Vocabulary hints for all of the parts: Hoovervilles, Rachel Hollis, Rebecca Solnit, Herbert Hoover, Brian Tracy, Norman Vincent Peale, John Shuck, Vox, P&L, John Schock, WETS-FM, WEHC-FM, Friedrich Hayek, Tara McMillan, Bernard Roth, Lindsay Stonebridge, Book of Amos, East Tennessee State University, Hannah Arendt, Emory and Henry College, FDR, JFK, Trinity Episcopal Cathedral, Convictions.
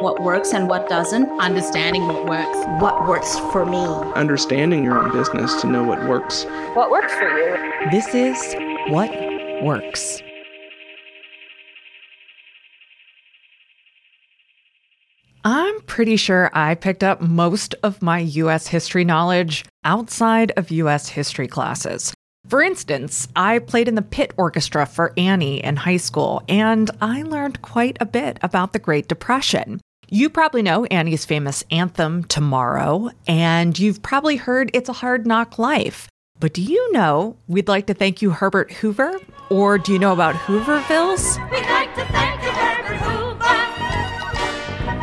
what works and what doesn't, understanding what works for me, understanding your own business to know what works for you. This is What Works. I'm pretty sure I picked up most of my U.S. history knowledge outside of U.S. history classes. For instance, I played in the pit orchestra for Annie in high school, and I learned quite a bit about the Great Depression. You probably know Annie's famous anthem, Tomorrow, and you've probably heard It's a Hard Knock Life. But do you know we'd like to thank you, Herbert Hoover? Or do you know about Hoovervilles? We'd like to thank you, Herbert Hoover,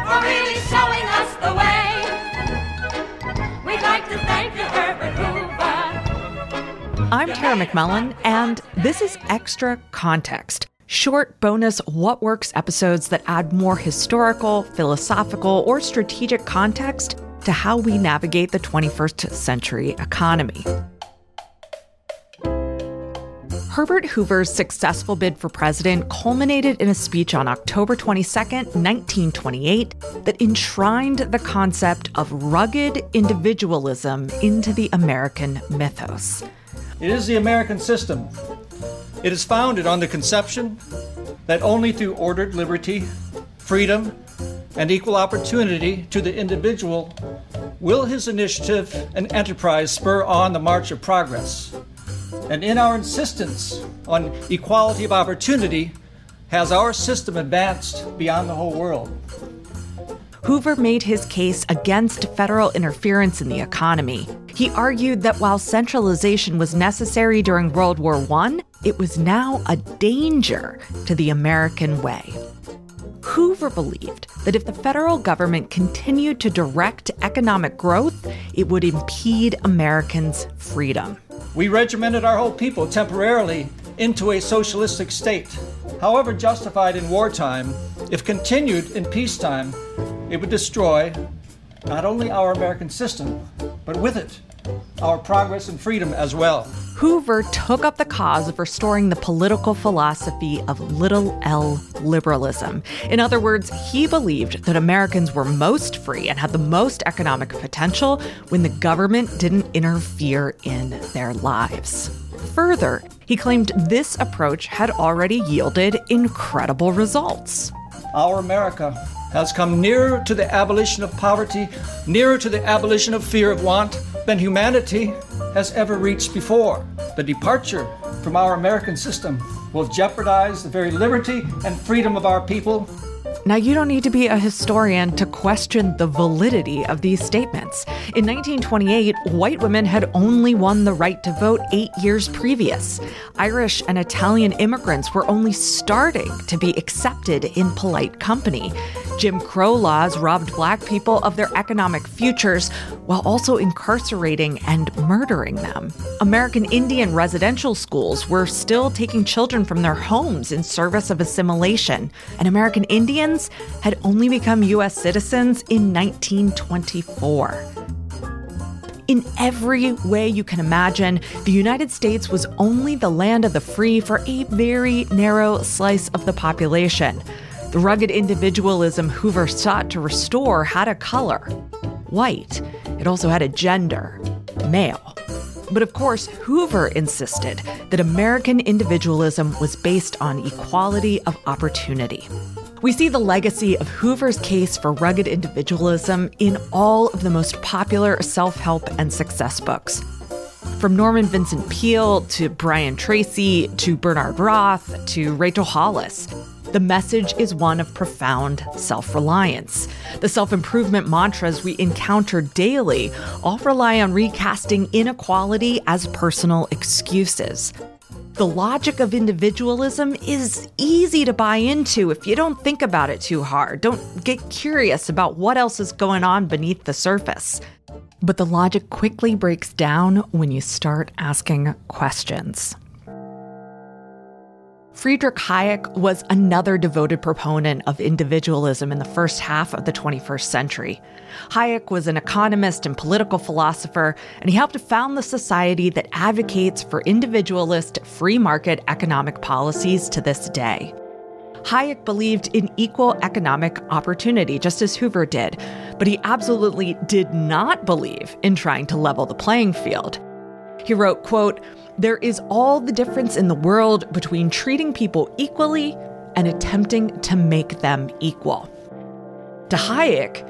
for really showing us the way. We'd like to thank you, Herbert Hoover. I'm Tara McMillan, and this is Extra Context. Short bonus What Works episodes that add more historical, philosophical, or strategic context to how we navigate the 21st century economy. Herbert Hoover's successful bid for president culminated in a speech on October 22, 1928, that enshrined the concept of rugged individualism into the American mythos. It is the American system. It is founded on the conception that only through ordered liberty, freedom, and equal opportunity to the individual will his initiative and enterprise spur on the march of progress. And in our insistence on equality of opportunity, has our system advanced beyond the whole world. Hoover made his case against federal interference in the economy. He argued that while centralization was necessary during World War I, it was now a danger to the American way. Hoover believed that if the federal government continued to direct economic growth, it would impede Americans' freedom. We regimented our whole people temporarily into a socialistic state. However justified in wartime, if continued in peacetime, it would destroy not only our American system, but with it, our progress and freedom as well. Hoover took up the cause of restoring the political philosophy of little L liberalism. In other words, he believed that Americans were most free and had the most economic potential when the government didn't interfere in their lives. Further, he claimed this approach had already yielded incredible results. Our America has come nearer to the abolition of poverty, nearer to the abolition of fear of want than humanity has ever reached before. The departure from our American system will jeopardize the very liberty and freedom of our people. Now, you don't need to be a historian to question the validity of these statements. In 1928, white women had only won the right to vote 8 years previous. Irish and Italian immigrants were only starting to be accepted in polite company. Jim Crow laws robbed black people of their economic futures while also incarcerating and murdering them. American Indian residential schools were still taking children from their homes in service of assimilation, and American Indians had only become U.S. citizens in 1924. In every way you can imagine, the United States was only the land of the free for a very narrow slice of the population. The rugged individualism Hoover sought to restore had a color, white. It also had a gender, male. But of course, Hoover insisted that American individualism was based on equality of opportunity. We see the legacy of Hoover's case for rugged individualism in all of the most popular self-help and success books. From Norman Vincent Peale to Brian Tracy to Bernard Roth to Rachel Hollis, the message is one of profound self-reliance. The self-improvement mantras we encounter daily all rely on recasting inequality as personal excuses. The logic of individualism is easy to buy into if you don't think about it too hard. Don't get curious about what else is going on beneath the surface. But the logic quickly breaks down when you start asking questions. Friedrich Hayek was another devoted proponent of individualism in the first half of the 21st century. Hayek was an economist and political philosopher, and he helped found the society that advocates for individualist, free market economic policies to this day. Hayek believed in equal economic opportunity, just as Hoover did, but he absolutely did not believe in trying to level the playing field. He wrote, quote, "There is all the difference in the world between treating people equally and attempting to make them equal." To Hayek,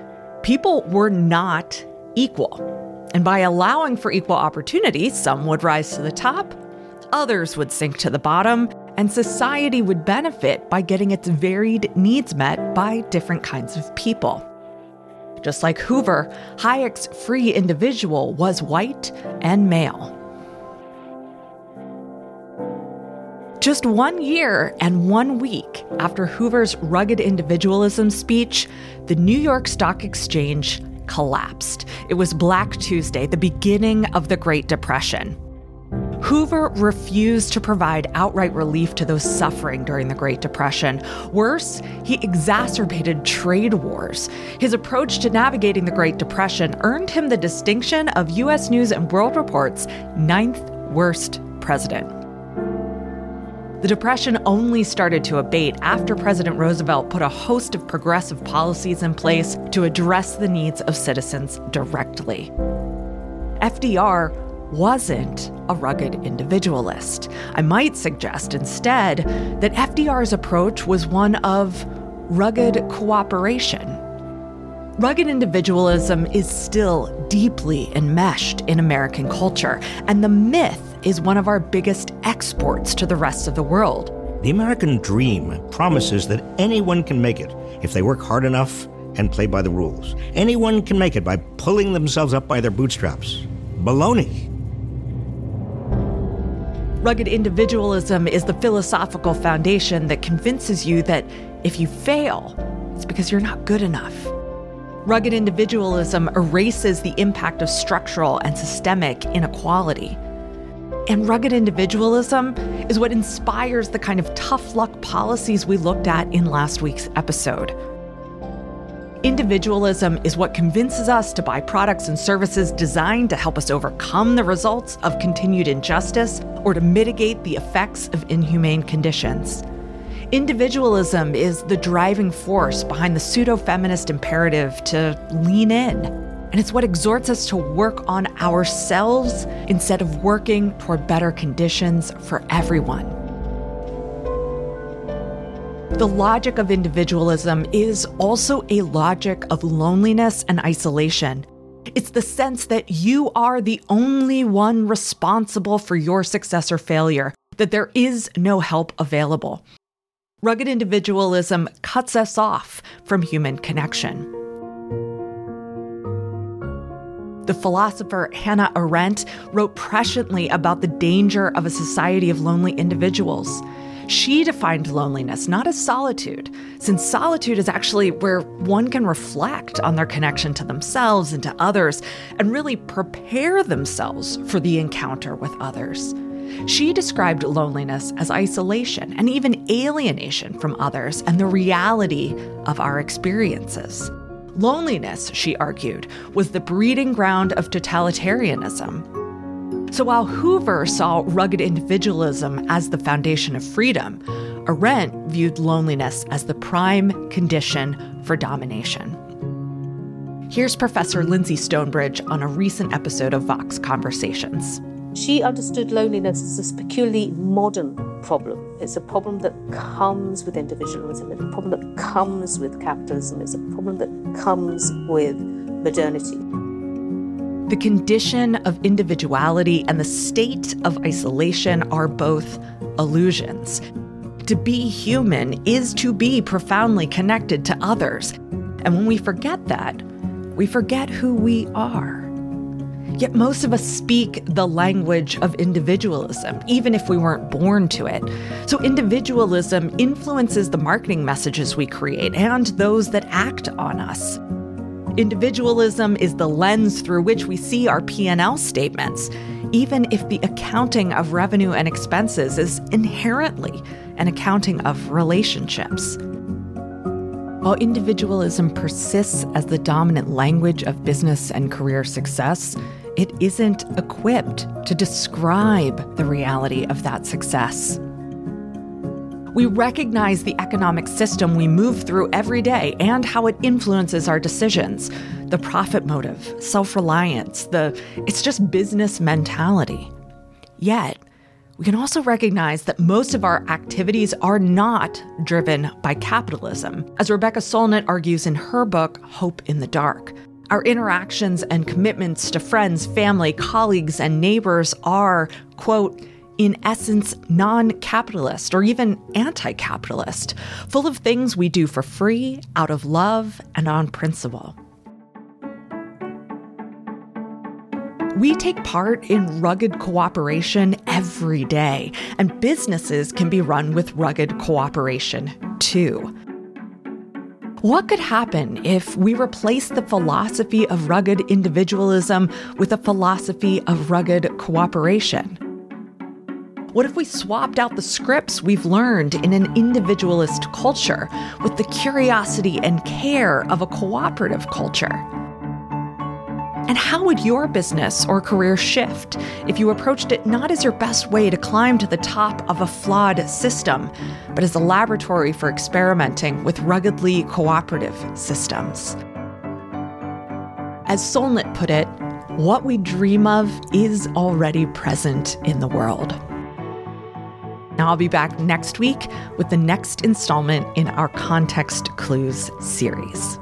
people were not equal. And by allowing for equal opportunity, some would rise to the top, others would sink to the bottom, and society would benefit by getting its varied needs met by different kinds of people. Just like Hoover, Hayek's free individual was white and male. Just 1 year and 1 week after Hoover's rugged individualism speech, the New York Stock Exchange collapsed. It was Black Tuesday, the beginning of the Great Depression. Hoover refused to provide outright relief to those suffering during the Great Depression. Worse, he exacerbated trade wars. His approach to navigating the Great Depression earned him the distinction of U.S. News and World Report's 9th worst president. The Depression only started to abate after President Roosevelt put a host of progressive policies in place to address the needs of citizens directly. FDR wasn't a rugged individualist. I might suggest instead that FDR's approach was one of rugged cooperation. Rugged individualism is still deeply enmeshed in American culture, and the myth is one of our biggest exports to the rest of the world. The American dream promises that anyone can make it if they work hard enough and play by the rules. Anyone can make it by pulling themselves up by their bootstraps. Baloney. Rugged individualism is the philosophical foundation that convinces you that if you fail, it's because you're not good enough. Rugged individualism erases the impact of structural and systemic inequality. And rugged individualism is what inspires the kind of tough luck policies we looked at in last week's episode. Individualism is what convinces us to buy products and services designed to help us overcome the results of continued injustice or to mitigate the effects of inhumane conditions. Individualism is the driving force behind the pseudo-feminist imperative to lean in. And it's what exhorts us to work on ourselves instead of working toward better conditions for everyone. The logic of individualism is also a logic of loneliness and isolation. It's the sense that you are the only one responsible for your success or failure, that there is no help available. Rugged individualism cuts us off from human connection. The philosopher Hannah Arendt wrote presciently about the danger of a society of lonely individuals. She defined loneliness not as solitude, since solitude is actually where one can reflect on their connection to themselves and to others and really prepare themselves for the encounter with others. She described loneliness as isolation and even alienation from others and the reality of our experiences. Loneliness, she argued, was the breeding ground of totalitarianism. So while Hoover saw rugged individualism as the foundation of freedom, Arendt viewed loneliness as the prime condition for domination. Here's Professor Lindsay Stonebridge on a recent episode of Vox Conversations. She understood loneliness as this peculiarly modern problem. It's a problem that comes with individualism. It's a problem that comes with capitalism. It's a problem that comes with modernity. The condition of individuality and the state of isolation are both illusions. To be human is to be profoundly connected to others. And when we forget that, we forget who we are. Yet most of us speak the language of individualism, even if we weren't born to it. So individualism influences the marketing messages we create and those that act on us. Individualism is the lens through which we see our P&L statements, even if the accounting of revenue and expenses is inherently an accounting of relationships. While individualism persists as the dominant language of business and career success, it isn't equipped to describe the reality of that success. We recognize the economic system we move through every day and how it influences our decisions. The profit motive, self-reliance, it's just business mentality. Yet, we can also recognize that most of our activities are not driven by capitalism, as Rebecca Solnit argues in her book, Hope in the Dark. Our interactions and commitments to friends, family, colleagues, and neighbors are, quote, in essence, non-capitalist or even anti-capitalist, full of things we do for free, out of love, and on principle. We take part in rugged cooperation every day, and businesses can be run with rugged cooperation too. What could happen if we replace the philosophy of rugged individualism with a philosophy of rugged cooperation? What if we swapped out the scripts we've learned in an individualist culture with the curiosity and care of a cooperative culture? And how would your business or career shift if you approached it not as your best way to climb to the top of a flawed system, but as a laboratory for experimenting with ruggedly cooperative systems? As Solnit put it, what we dream of is already present in the world. Now I'll be back next week with the next installment in our Context Clues series.